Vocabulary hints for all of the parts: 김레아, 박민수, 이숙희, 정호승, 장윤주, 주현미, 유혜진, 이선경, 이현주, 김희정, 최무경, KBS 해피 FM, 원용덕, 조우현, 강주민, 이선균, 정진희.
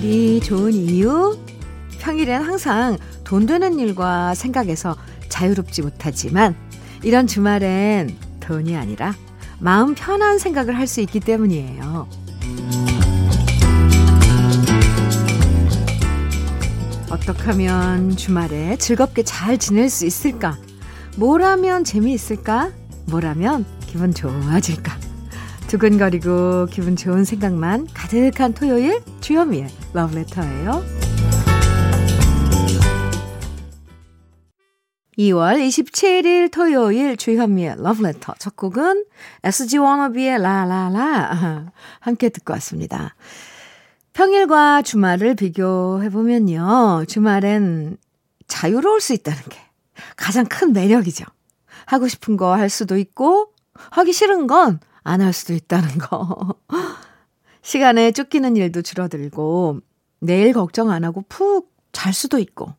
주말이 좋은 이유? 평일엔 항상 돈 되는 일과 생각에서 자유롭지 못하지만 이런 주말엔 돈이 아니라 마음 편한 생각을 할 수 있기 때문이에요. 어떻게 하면 주말에 즐겁게 잘 지낼 수 있을까? 뭘 하면 재미있을까? 뭘 하면 기분 좋아질까? 두근거리고 기분 좋은 생각만 가득한 토요일 주현미의 러브레터예요. 2월 27일 토요일 주현미의 러브레터 첫 곡은 SG 워너비의 라라라 함께 듣고 왔습니다. 평일과 주말을 비교해보면요. 주말엔 자유로울 수 있다는 게 가장 큰 매력이죠. 하고 싶은 거 할 수도 있고 하기 싫은 건 안 할 수도 있다는 거. 시간에 쫓기는 일도 줄어들고 내일 걱정 안 하고 푹 잘 수도 있고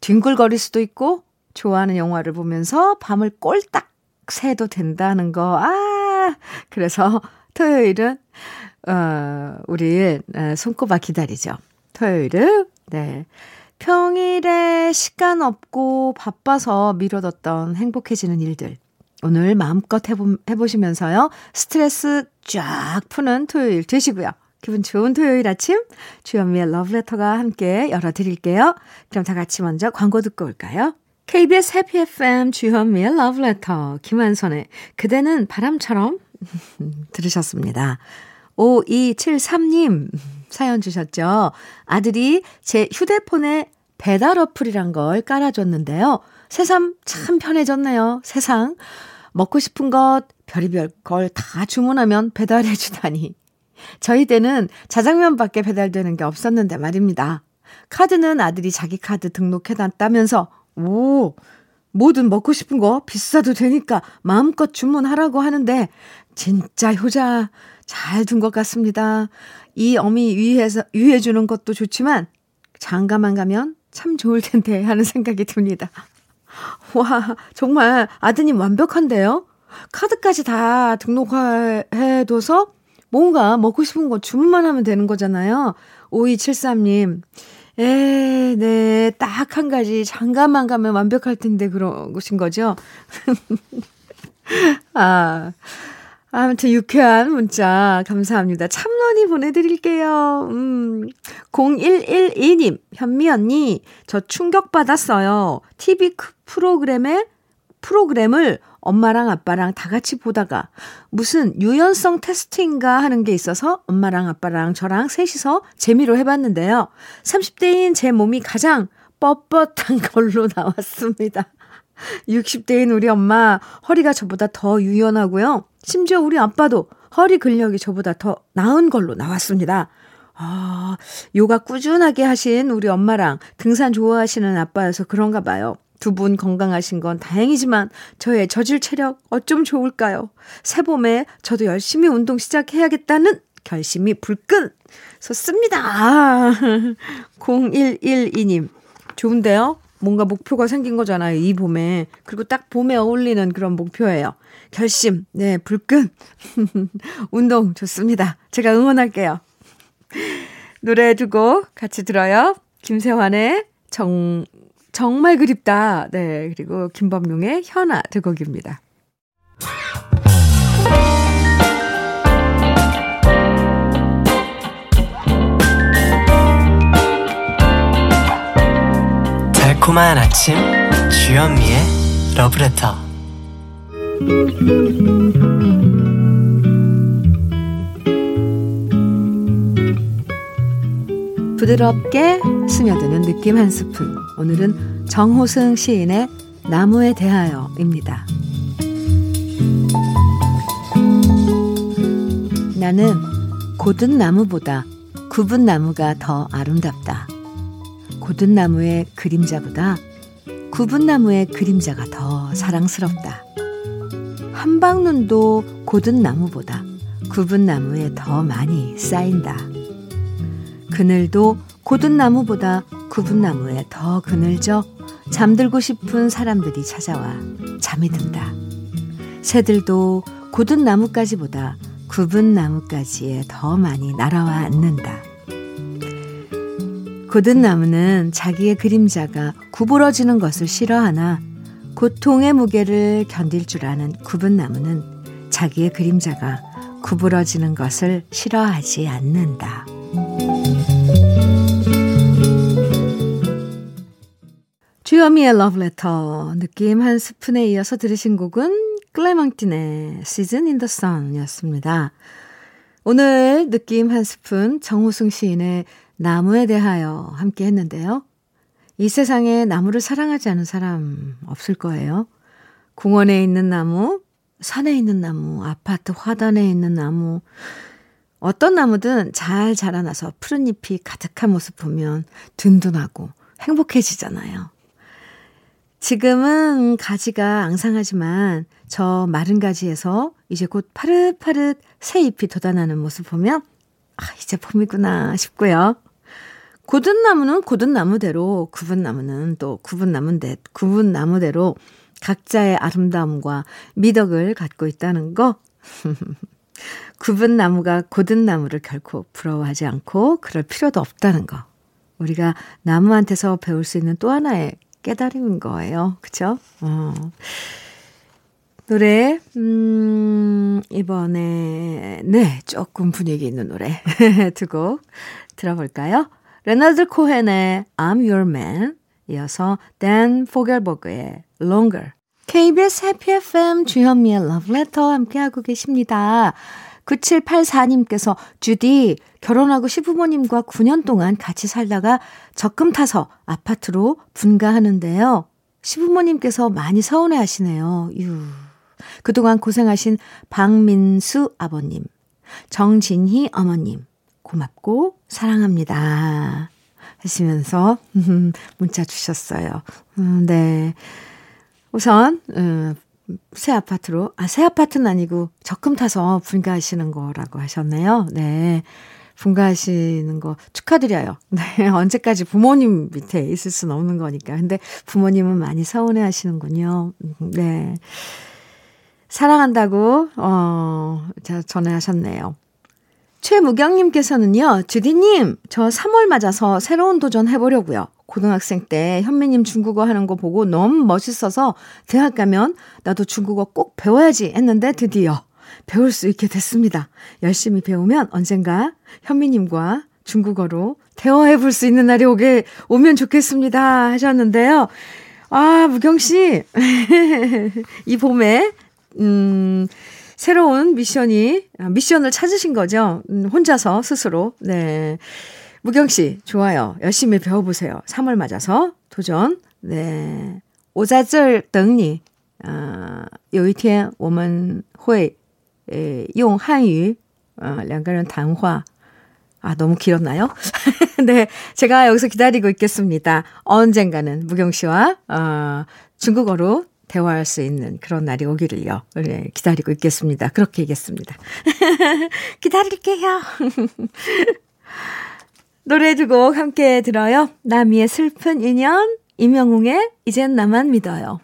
뒹굴거릴 수도 있고 좋아하는 영화를 보면서 밤을 꼴딱 새도 된다는 거. 아, 그래서 토요일은 우리 손꼽아 기다리죠. 토요일은 네. 평일에 시간 없고 바빠서 미뤄뒀던 행복해지는 일들 오늘 마음껏 해보시면서요. 스트레스 쫙 푸는 토요일 되시고요. 기분 좋은 토요일 아침 주현미의 러브레터가 함께 열어드릴게요. 그럼 다 같이 먼저 광고 듣고 올까요? KBS 해피 FM 주현미의 러브레터 김한선의 그대는 바람처럼 들으셨습니다. 5273님 사연 주셨죠. 아들이 제 휴대폰에 배달 어플이란 걸 깔아줬는데요. 새삼 참 편해졌네요. 세상 먹고 싶은 것 별의별 걸 다 주문하면 배달해 주다니. 저희 때는 자장면밖에 배달되는 게 없었는데 말입니다. 카드는 아들이 자기 카드 등록해놨다면서 오 뭐든 먹고 싶은 거 비싸도 되니까 마음껏 주문하라고 하는데 진짜 효자 잘 둔 것 같습니다. 이 어미 위해주는 것도 좋지만 장가만 가면 참 좋을 텐데 하는 생각이 듭니다. 와 정말 아드님 완벽한데요. 카드까지 다 등록해둬서 뭔가 먹고 싶은 거 주문만 하면 되는 거잖아요. 5273님 네, 딱 한 가지 장가만 가면 완벽할 텐데 그러신 거죠. 아무튼 유쾌한 문자 감사합니다. 참론이 보내드릴게요. 0112님 현미 언니 저 충격받았어요. TV 프로그램을 엄마랑 아빠랑 다 같이 보다가 무슨 유연성 테스트인가 하는 게 있어서 엄마랑 아빠랑 저랑 셋이서 재미로 해봤는데요. 30대인 제 몸이 가장 뻣뻣한 걸로 나왔습니다. 60대인 우리 엄마 허리가 저보다 더 유연하고요. 심지어 우리 아빠도 허리 근력이 저보다 더 나은 걸로 나왔습니다. 아, 요가 꾸준하게 하신 우리 엄마랑 등산 좋아하시는 아빠여서 그런가 봐요. 두 분 건강하신 건 다행이지만 저의 저질 체력 어쩜 좋을까요? 새봄에 저도 열심히 운동 시작해야겠다는 결심이 불끈 솟습니다. 0112님 좋은데요? 뭔가 목표가 생긴 거잖아요. 이 봄에. 그리고 딱 봄에 어울리는 그런 목표예요. 결심, 네 불끈. 운동 좋습니다. 제가 응원할게요. 노래 두 곡 같이 들어요. 김세환의 정말 그립다. 네, 그리고 김범룡의 현아 두 곡입니다. 달콤한 아침 주현미의 러브레터. 부드럽게 스며드는 느낌 한 스푼. 오늘은 정호승 시인의 나무에 대하여입니다. 나는 고든 나무보다 굽은 나무가 더 아름답다. 고든 나무의 그림자보다 굽은 나무의 그림자가 더 사랑스럽다. 한방눈도 고든 나무보다 굽은 나무에 더 많이 쌓인다. 그늘도 고든 나무보다 굽은 나무에 더 그늘져 잠들고 싶은 사람들이 찾아와 잠이 든다. 새들도 고든 나무까지보다 굽은 나무까지에 더 많이 날아와 앉는다. 고든나무는 자기의 그림자가 구부러지는 것을 싫어하나 고통의 무게를 견딜 줄 아는 구분나무는 자기의 그림자가 구부러지는 것을 싫어하지 않는다. 주여미의 러브레터 느낌 한 스푼에 이어서 들으신 곡은 클레망틴의 시즌 인 더 선이었습니다. 오늘 느낌 한 스푼 정호승 시인의 나무에 대하여 함께 했는데요. 이 세상에 나무를 사랑하지 않은 사람 없을 거예요. 공원에 있는 나무, 산에 있는 나무, 아파트 화단에 있는 나무, 어떤 나무든 잘 자라나서 푸른 잎이 가득한 모습 보면 든든하고 행복해지잖아요. 지금은 가지가 앙상하지만 저 마른 가지에서 이제 곧 파릇파릇 새 잎이 돋아나는 모습 보면 아, 이제 봄이구나 싶고요. 고든나무는 고든나무대로, 구분나무는 또 구분나무대로 각자의 아름다움과 미덕을 갖고 있다는 거. 구분나무가 고든나무를 결코 부러워하지 않고 그럴 필요도 없다는 거. 우리가 나무한테서 배울 수 있는 또 하나의 깨달음인 거예요. 그렇죠? 노래 이번에 조금 분위기 있는 노래 두 곡 들어볼까요? 레너드 코헨의 I'm Your Man 이어서 댄 포겔버그의 Longer. KBS 해피 FM 주현미의 러브레터 함께하고 계십니다. 9784님께서 주디 결혼하고 시부모님과 9년 동안 같이 살다가 적금 타서 아파트로 분가하는데요. 시부모님께서 많이 서운해하시네요. 그동안 고생하신 박민수 아버님, 정진희 어머님 고맙고 사랑합니다 하시면서 문자 주셨어요. 네, 우선 새 아파트로, 새 아파트는 아니고 적금 타서 분가하시는 거라고 하셨네요. 네, 분가하시는 거 축하드려요. 네, 언제까지 부모님 밑에 있을 수는 없는 거니까. 근데 부모님은 많이 서운해하시는군요. 네, 사랑한다고 전해하셨네요. 최무경님께서는요, 주디님, 저 3월 맞아서 새로운 도전 해보려고요. 고등학생 때 현미님 중국어 하는 거 보고 너무 멋있어서 대학 가면 나도 중국어 꼭 배워야지 했는데 드디어 배울 수 있게 됐습니다. 열심히 배우면 언젠가 현미님과 중국어로 대화해볼 수 있는 날이 오면 좋겠습니다 하셨는데요. 아, 무경씨, 이 봄에 새로운 미션을 찾으신 거죠? 혼자서 스스로. 네, 무경씨 좋아요. 열심히 배워보세요. 3월 맞아서 도전. 네, 我在这等你. 有一天我们会用汉语两个人谈话. 아, 너무 길었나요? 네, 제가 여기서 기다리고 있겠습니다. 언젠가는 무경씨와 중국어로 대화할 수 있는 그런 날이 오기를요. 네, 기다리고 있겠습니다. 그렇게 얘기했습니다. 기다릴게요. 노래 두 곡 함께 들어요. 남이의 슬픈 인연, 임영웅의 이젠 나만 믿어요.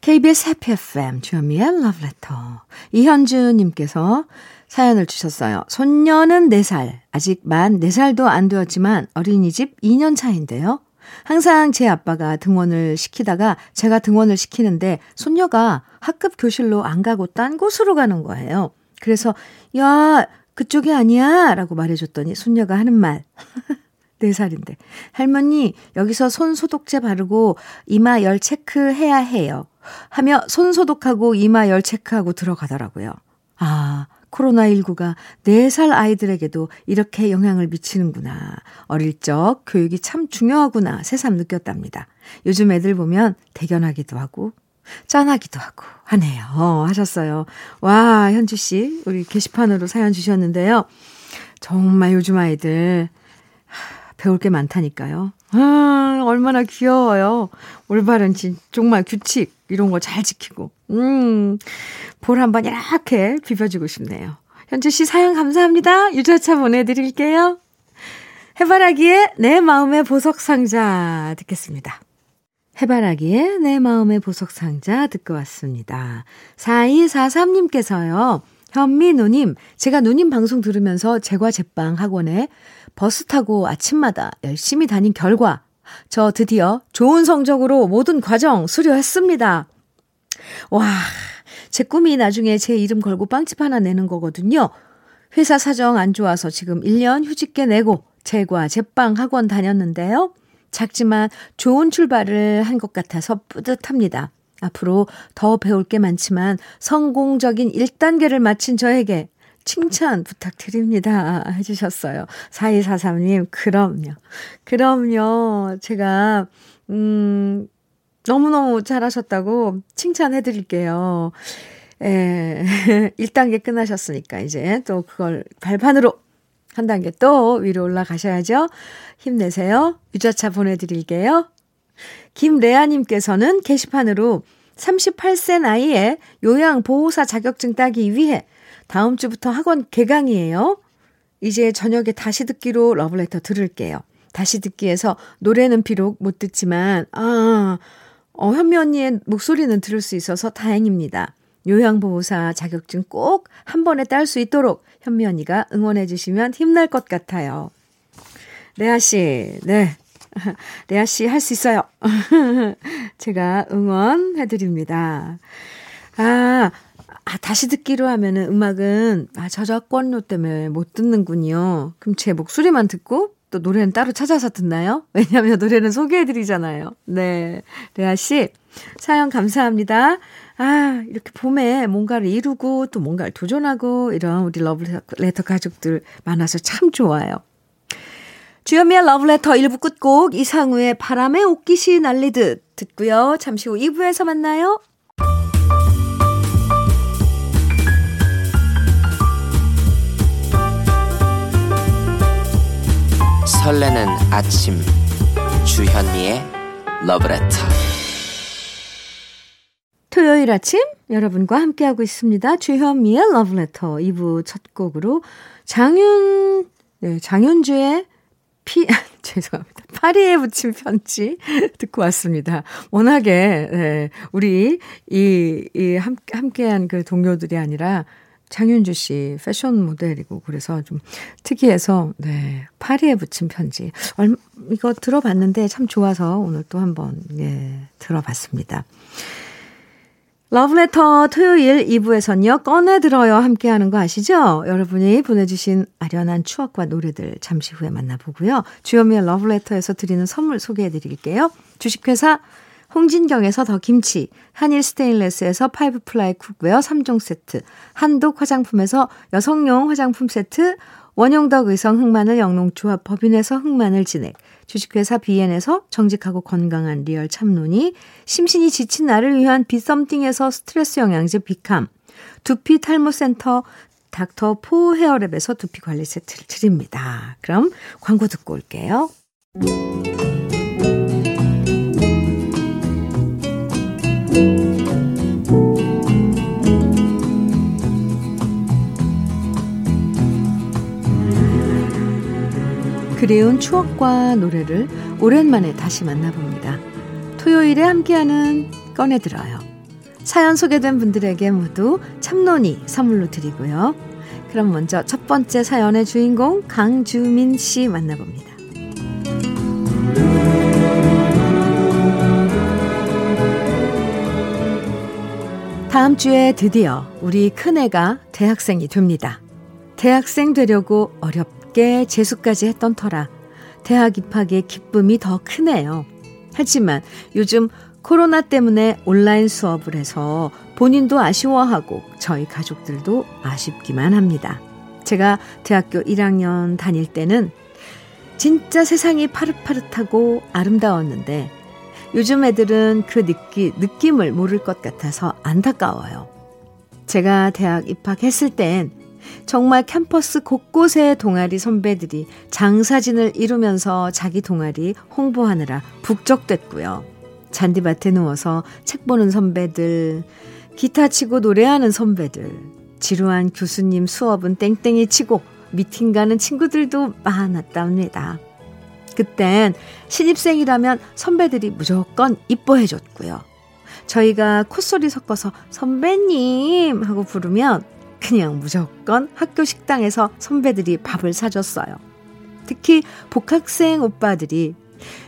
KBS 해피 FM 주현미의 러브레터. 이현주님께서 사연을 주셨어요. 손녀는 4살, 아직 만 4살도 안 되었지만 어린이집 2년 차인데요. 항상 제 아빠가 등원을 시키다가 제가 등원을 시키는데 손녀가 학급 교실로 안 가고 딴 곳으로 가는 거예요. 그래서 야, 그쪽이 아니야 라고 말해줬더니 손녀가 하는 말. 4살인데. 할머니, 여기서 손 소독제 바르고 이마 열 체크해야 해요 하며 손 소독하고 이마 열 체크하고 들어가더라고요. 아, 코로나19가 4살 아이들에게도 이렇게 영향을 미치는구나. 어릴 적 교육이 참 중요하구나 새삼 느꼈답니다. 요즘 애들 보면 대견하기도 하고 짠하기도 하고 하네요 하셨어요. 와, 현주 씨, 우리 게시판으로 사연 주셨는데요. 정말 요즘 아이들 배울 게 많다니까요. 얼마나 귀여워요. 올바른 정말 규칙 이런 거 잘 지키고 볼 한번 이렇게 비벼주고 싶네요. 현주 씨 사연 감사합니다. 유자차 보내드릴게요. 해바라기의 내 마음의 보석상자 듣겠습니다. 해바라기의 내 마음의 보석상자 듣고 왔습니다. 4243님께서요. 현미 누님, 제가 누님 방송 들으면서 제과제빵 학원에 버스 타고 아침마다 열심히 다닌 결과 저 드디어 좋은 성적으로 모든 과정 수료했습니다. 와, 제 꿈이 나중에 제 이름 걸고 빵집 하나 내는 거거든요. 회사 사정 안 좋아서 지금 1년 휴직계 내고 제과 제빵 학원 다녔는데요. 작지만 좋은 출발을 한 것 같아서 뿌듯합니다. 앞으로 더 배울 게 많지만 성공적인 1단계를 마친 저에게 칭찬 부탁드립니다. 해주셨어요. 4243님, 그럼요. 그럼요. 제가, 너무너무 잘하셨다고 칭찬해드릴게요. 예, 1단계 끝나셨으니까 이제 또 그걸 발판으로 한 단계 또 위로 올라가셔야죠. 힘내세요. 유자차 보내드릴게요. 김레아님께서는 게시판으로 38세 나이에 요양보호사 자격증 따기 위해 다음 주부터 학원 개강이에요. 이제 저녁에 다시 듣기로 러브레터 들을게요. 다시 듣기에서 노래는 비록 못 듣지만 현미 언니의 목소리는 들을 수 있어서 다행입니다. 요양보호사 자격증 꼭 한 번에 딸 수 있도록 현미 언니가 응원해 주시면 힘날 것 같아요. 레아 씨, 네. 레아 씨 할 수 있어요. 제가 응원해 드립니다. 다시 듣기로 하면은 음악은 저작권료 때문에 못 듣는군요. 그럼 제 목소리만 듣고 또 노래는 따로 찾아서 듣나요? 왜냐하면 노래는 소개해드리잖아요. 네, 레아 씨 사연 감사합니다. 이렇게 봄에 뭔가를 이루고 또 뭔가를 도전하고 이런 우리 러브레터 가족들 많아서 참 좋아요. 주현미의 러브레터 1부 끝곡 이상우의 바람에 옷깃이 날리듯 듣고요. 잠시 후 2부에서 만나요. 설레는 아침 주현미의 러브레터. 토요일 아침 여러분과 함께하고 있습니다. 주현미의 러브레터 2부 첫 곡으로 장윤주의 죄송합니다. 파리에 붙인 편지 듣고 왔습니다. 워낙에 우리 함께한 그 동료들이 아니라 장윤주 씨 패션 모델이고 그래서 좀 특이해서 파리에 붙인 편지 이거 들어봤는데 참 좋아서 오늘 또 한번 들어봤습니다. 러브레터 토요일 2부에서는요. 꺼내들어요. 함께하는 거 아시죠? 여러분이 보내주신 아련한 추억과 노래들 잠시 후에 만나보고요. 주현미의 러브레터에서 드리는 선물 소개해드릴게요. 주식회사 홍진경에서 더김치, 한일 스테인레스에서 파이브플라이 쿡웨어 3종 세트, 한독 화장품에서 여성용 화장품 세트, 원용덕 의성 흑마늘 영농조합 법인에서 흑마늘 진액, 주식회사 비엔에서 정직하고 건강한 리얼 참노니, 심신이 지친 나를 위한 비썸띵에서 스트레스 영양제 비캄, 두피 탈모센터 닥터 포 헤어랩에서 두피 관리 세트를 드립니다. 그럼 광고 듣고 올게요. 그리운 추억과 노래를 오랜만에 다시 만나봅니다. 토요일에 함께하는 꺼내들어요. 사연 소개된 분들에게 모두 참노니 선물로 드리고요. 그럼 먼저 첫 번째 사연의 주인공 강주민 씨 만나봅니다. 다음 주에 드디어 우리 큰애가 대학생이 됩니다. 대학생 되려고 어렵게 재수까지 했던 터라 대학 입학의 기쁨이 더 크네요. 하지만 요즘 코로나 때문에 온라인 수업을 해서 본인도 아쉬워하고 저희 가족들도 아쉽기만 합니다. 제가 대학교 1학년 다닐 때는 진짜 세상이 파릇파릇하고 아름다웠는데 요즘 애들은 그 느낌을 모를 것 같아서 안타까워요. 제가 대학 입학했을 땐 정말 캠퍼스 곳곳에 동아리 선배들이 장사진을 이루면서 자기 동아리 홍보하느라 북적댔고요. 잔디밭에 누워서 책 보는 선배들, 기타 치고 노래하는 선배들, 지루한 교수님 수업은 땡땡이 치고 미팅 가는 친구들도 많았답니다. 그땐 신입생이라면 선배들이 무조건 이뻐해줬고요. 저희가 콧소리 섞어서 선배님 하고 부르면 그냥 무조건 학교 식당에서 선배들이 밥을 사줬어요. 특히 복학생 오빠들이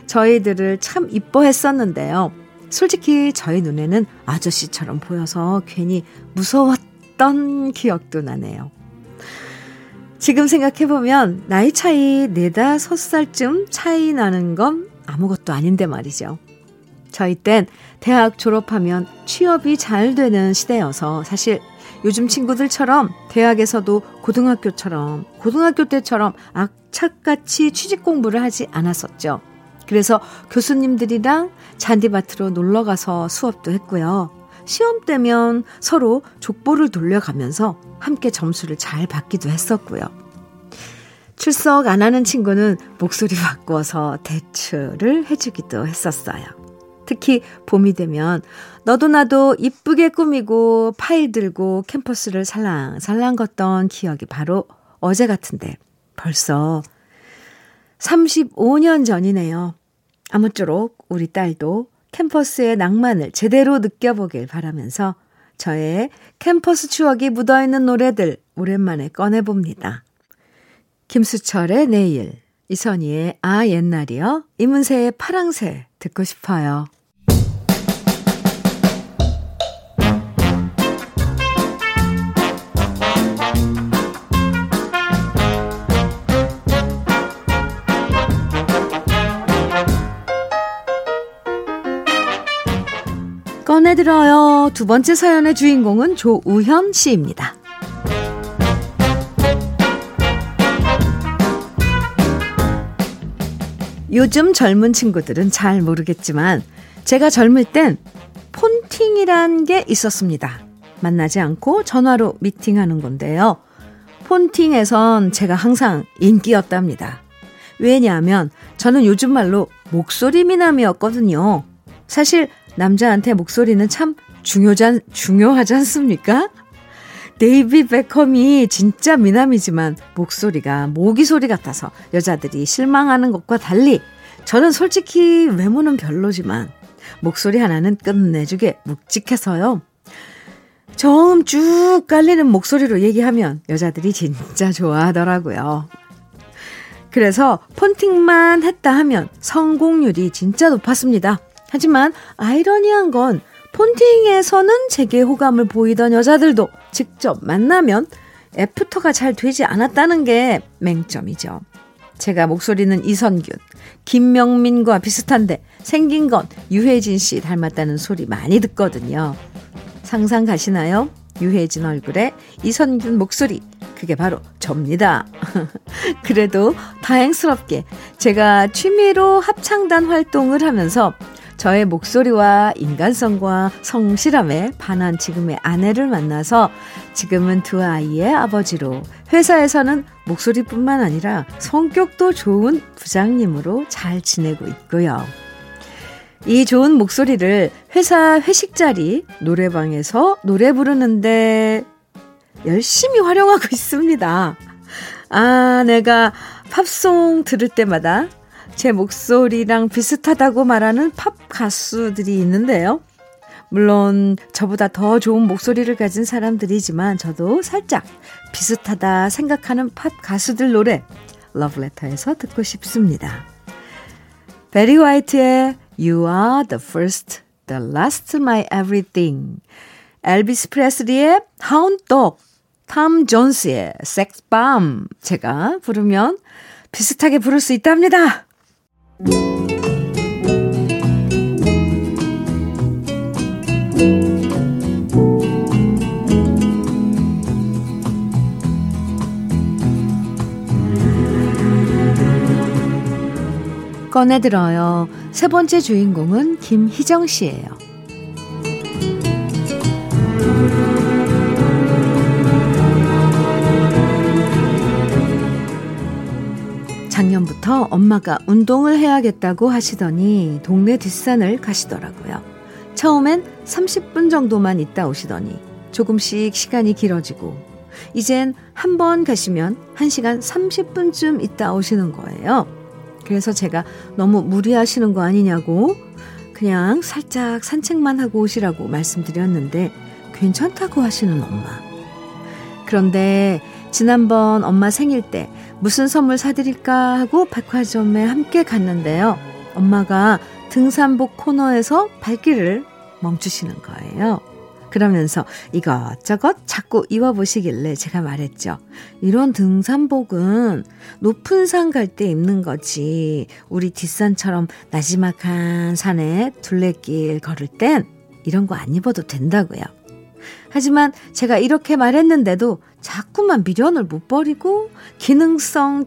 저희들을 참 이뻐했었는데요. 솔직히 저희 눈에는 아저씨처럼 보여서 괜히 무서웠던 기억도 나네요. 지금 생각해보면 나이 차이 4~5살쯤 차이 나는 건 아무것도 아닌데 말이죠. 저희 땐 대학 졸업하면 취업이 잘 되는 시대여서 사실 요즘 친구들처럼 대학에서도 고등학교 때처럼 악착같이 취직 공부를 하지 않았었죠. 그래서 교수님들이랑 잔디밭으로 놀러가서 수업도 했고요. 시험 때면 서로 족보를 돌려가면서 함께 점수를 잘 받기도 했었고요. 출석 안 하는 친구는 목소리 바꿔서 대출을 해주기도 했었어요. 특히 봄이 되면 너도 나도 이쁘게 꾸미고 파일 들고 캠퍼스를 살랑살랑 걷던 기억이 바로 어제 같은데 벌써 35년 전이네요. 아무쪼록 우리 딸도 캠퍼스의 낭만을 제대로 느껴보길 바라면서 저의 캠퍼스 추억이 묻어있는 노래들 오랜만에 꺼내봅니다. 김수철의 내일, 이선희의 아 옛날이요, 이문세의 파랑새 듣고 싶어요. 꺼내들어요. 두 번째 사연의 주인공은 조우현 씨입니다. 요즘 젊은 친구들은 잘 모르겠지만 제가 젊을 땐 폰팅이란 게 있었습니다. 만나지 않고 전화로 미팅하는 건데요. 폰팅에선 제가 항상 인기였답니다. 왜냐하면 저는 요즘 말로 목소리 미남이었거든요. 사실 남자한테 목소리는 참 중요하지 않습니까? 데이비드 베컴이 진짜 미남이지만 목소리가 모기소리 같아서 여자들이 실망하는 것과 달리 저는 솔직히 외모는 별로지만 목소리 하나는 끝내주게 묵직해서요. 저음 쭉 깔리는 목소리로 얘기하면 여자들이 진짜 좋아하더라고요. 그래서 폰팅만 했다 하면 성공률이 진짜 높았습니다. 하지만 아이러니한 건 폰팅에서는 제게 호감을 보이던 여자들도 직접 만나면 애프터가 잘 되지 않았다는 게 맹점이죠. 제가 목소리는 이선균, 김명민과 비슷한데 생긴 건 유혜진 씨 닮았다는 소리 많이 듣거든요. 상상 가시나요? 유혜진 얼굴에 이선균 목소리, 그게 바로 접니다. 그래도 다행스럽게 제가 취미로 합창단 활동을 하면서 저의 목소리와 인간성과 성실함에 반한 지금의 아내를 만나서 지금은 두 아이의 아버지로, 회사에서는 목소리뿐만 아니라 성격도 좋은 부장님으로 잘 지내고 있고요. 이 좋은 목소리를 회사 회식자리, 노래방에서 노래 부르는데 열심히 활용하고 있습니다. 아, 내가 팝송 들을 때마다 제 목소리랑 비슷하다고 말하는 팝 가수들이 있는데요. 물론 저보다 더 좋은 목소리를 가진 사람들이지만 저도 살짝 비슷하다 생각하는 팝 가수들 노래 러브레터에서 듣고 싶습니다. 베리 화이트의 You are the first, the last, my everything, 엘비스 프레슬리의 Hound Dog, 톰 존스의 Sex Bomb, 제가 부르면 비슷하게 부를 수 있답니다. 꺼내들어요. 세 번째 주인공은 김희정 씨예요. 작년부터 엄마가 운동을 해야겠다고 하시더니 동네 뒷산을 가시더라고요. 처음엔 30분 정도만 있다 오시더니 조금씩 시간이 길어지고 이젠 한 번 가시면 1시간 30분쯤 있다 오시는 거예요. 그래서 제가 너무 무리하시는 거 아니냐고 그냥 살짝 산책만 하고 오시라고 말씀드렸는데 괜찮다고 하시는 엄마. 그런데 지난번 엄마 생일 때 무슨 선물 사드릴까 하고 백화점에 함께 갔는데요. 엄마가 등산복 코너에서 발길을 멈추시는 거예요. 그러면서 이것저것 자꾸 입어보시길래 제가 말했죠. 이런 등산복은 높은 산 갈 때 입는 거지. 우리 뒷산처럼 나지막한 산에 둘레길 걸을 땐 이런 거 안 입어도 된다고요. 하지만 제가 이렇게 말했는데도 자꾸만 미련을 못 버리고 기능성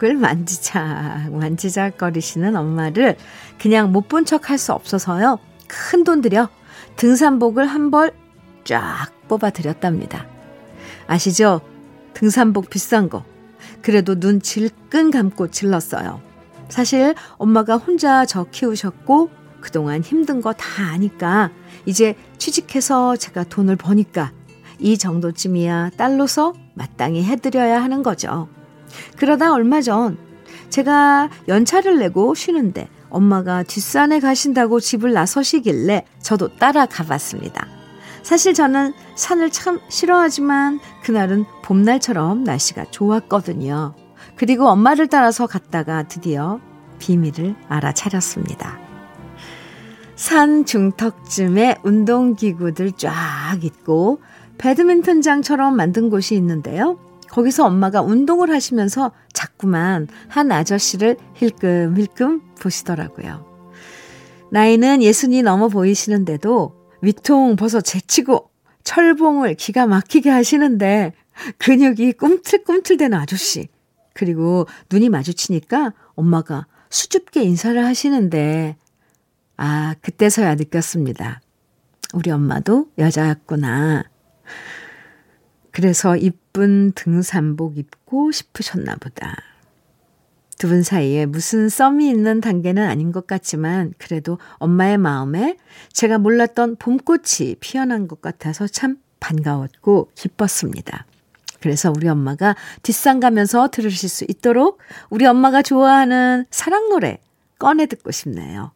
등산복을 만지작거리시는 엄마를 그냥 못 본 척 할 수 없어서요. 큰 돈 들여 등산복을 한 벌 쫙 뽑아드렸답니다. 아시죠? 등산복 비싼 거. 그래도 눈 질끈 감고 질렀어요. 사실 엄마가 혼자 저 키우셨고 그동안 힘든 거 다 아니까 이제 취직해서 제가 돈을 버니까 이 정도쯤이야 딸로서 마땅히 해드려야 하는 거죠. 그러다 얼마 전 제가 연차를 내고 쉬는데 엄마가 뒷산에 가신다고 집을 나서시길래 저도 따라가 봤습니다. 사실 저는 산을 참 싫어하지만 그날은 봄날처럼 날씨가 좋았거든요. 그리고 엄마를 따라서 갔다가 드디어 비밀을 알아차렸습니다. 산 중턱쯤에 운동기구들 쫙 있고 배드민턴장처럼 만든 곳이 있는데요. 거기서 엄마가 운동을 하시면서 자꾸만 한 아저씨를 힐끔힐끔 보시더라고요. 나이는 60이 넘어 보이시는데도 위통 벗어 제치고 철봉을 기가 막히게 하시는데 근육이 꿈틀꿈틀대는 아저씨. 그리고 눈이 마주치니까 엄마가 수줍게 인사를 하시는데 아, 그때서야 느꼈습니다. 우리 엄마도 여자였구나. 그래서 이쁜 등산복 입고 싶으셨나 보다. 두 분 사이에 무슨 썸이 있는 단계는 아닌 것 같지만 그래도 엄마의 마음에 제가 몰랐던 봄꽃이 피어난 것 같아서 참 반가웠고 기뻤습니다. 그래서 우리 엄마가 뒷산 가면서 들으실 수 있도록 우리 엄마가 좋아하는 사랑 노래 꺼내 듣고 싶네요.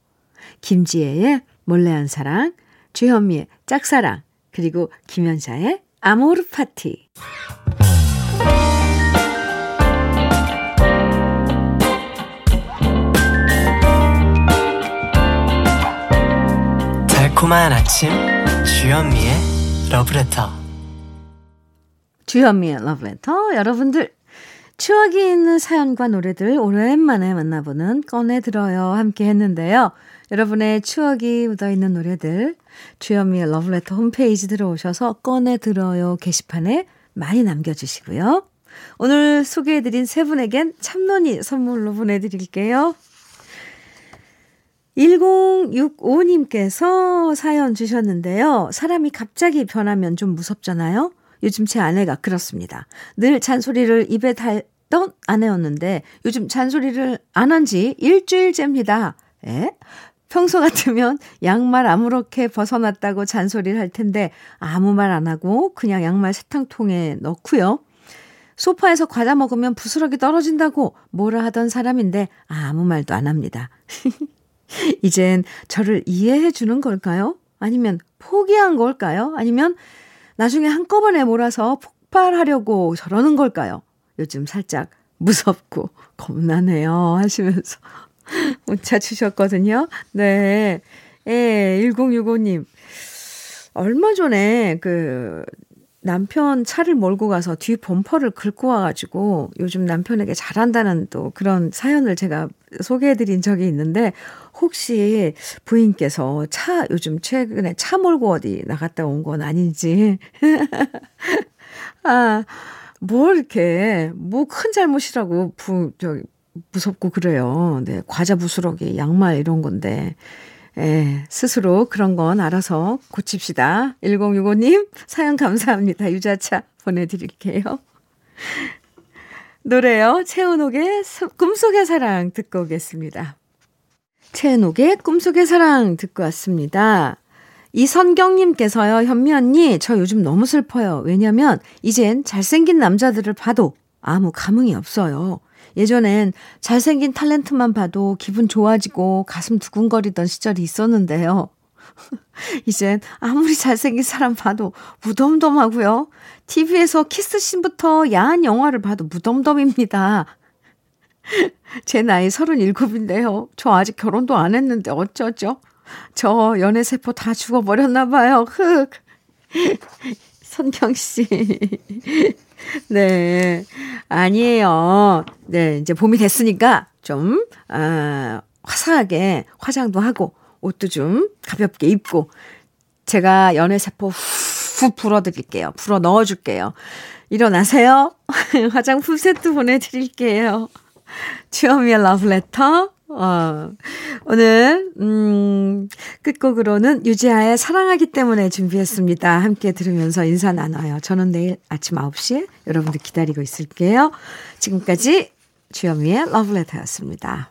김지혜의 몰래한 사랑, 주현미의 짝사랑, 그리고 김연자의 아모르 파티. 달콤한 아침 주현미의 러브레터. 주현미의 러브레터 여러분들 추억이 있는 사연과 노래들 오랜만에 만나보는 꺼내들어요 함께 했는데요. 여러분의 추억이 묻어있는 노래들 주현미의 러브레터 홈페이지 들어오셔서 꺼내들어요 게시판에 많이 남겨주시고요. 오늘 소개해드린 세 분에겐 참논이 선물로 보내드릴게요. 1065님께서 사연 주셨는데요. 사람이 갑자기 변하면 좀 무섭잖아요. 요즘 제 아내가 그렇습니다. 늘 잔소리를 입에 달던 아내였는데 요즘 잔소리를 안 한 지 일주일째입니다. 에? 평소 같으면 양말 아무렇게 벗어놨다고 잔소리를 할 텐데 아무 말 안 하고 그냥 양말 세탁통에 넣고요. 소파에서 과자 먹으면 부스러기 떨어진다고 뭐라 하던 사람인데 아무 말도 안 합니다. 이젠 저를 이해해 주는 걸까요? 아니면 포기한 걸까요? 아니면 나중에 한꺼번에 몰아서 폭발하려고 저러는 걸까요? 요즘 살짝 무섭고 겁나네요 하시면서 문자 주셨거든요. 네. 예, 1065님. 얼마 전에 그 남편 차를 몰고 가서 뒤 범퍼를 긁고 와가지고 요즘 남편에게 잘한다는 또 그런 사연을 제가 소개해드린 적이 있는데 혹시 부인께서 차 요즘 최근에 차 몰고 어디 나갔다 온 건 아닌지. 아, 뭘 이렇게, 뭐 큰 잘못이라고 무섭고 그래요. 네, 과자 부스러기, 양말 이런 건데. 예, 스스로 그런 건 알아서 고칩시다. 1065님, 사연 감사합니다. 유자차 보내드릴게요. 노래요. 채은옥의 꿈속의 사랑 듣고 오겠습니다. 채은옥의 꿈속의 사랑 듣고 왔습니다. 이선경님께서요. 현미 언니, 저 요즘 너무 슬퍼요. 왜냐면 이젠 잘생긴 남자들을 봐도 아무 감흥이 없어요. 예전엔 잘생긴 탤런트만 봐도 기분 좋아지고 가슴 두근거리던 시절이 있었는데요. 이젠 아무리 잘생긴 사람 봐도 무덤덤하고요. TV에서 키스씬부터 야한 영화를 봐도 무덤덤입니다. 제 나이 37인데요. 저 아직 결혼도 안 했는데 어쩌죠? 저 연애세포 다 죽어버렸나 봐요. 흑. 선경 씨. 네. 아니에요. 네. 이제 봄이 됐으니까 좀, 화사하게 화장도 하고, 옷도 좀 가볍게 입고, 제가 연애세포 훅 불어드릴게요. 불어 넣어줄게요. 일어나세요. 화장품 세트 보내드릴게요. 주현미의 러브레터. 오늘 끝곡으로는 유지하의 사랑하기 때문에 준비했습니다. 함께 들으면서 인사 나눠요. 저는 내일 아침 9시에 여러분들 기다리고 있을게요. 지금까지 주현미의 러브레터였습니다.